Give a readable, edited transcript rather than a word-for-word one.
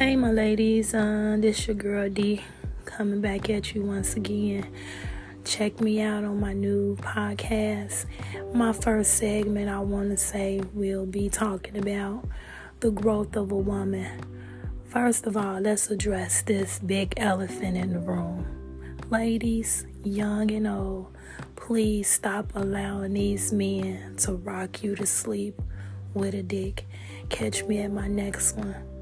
Hey my ladies, this your girl D, coming back at you once again. Check me out on my new podcast. My first segment, I want to say, will be talking about the growth of a woman. First of all, let's address this big elephant in the room. Ladies, young and old, please stop allowing these men to rock you to sleep with a dick. Catch me at my next one.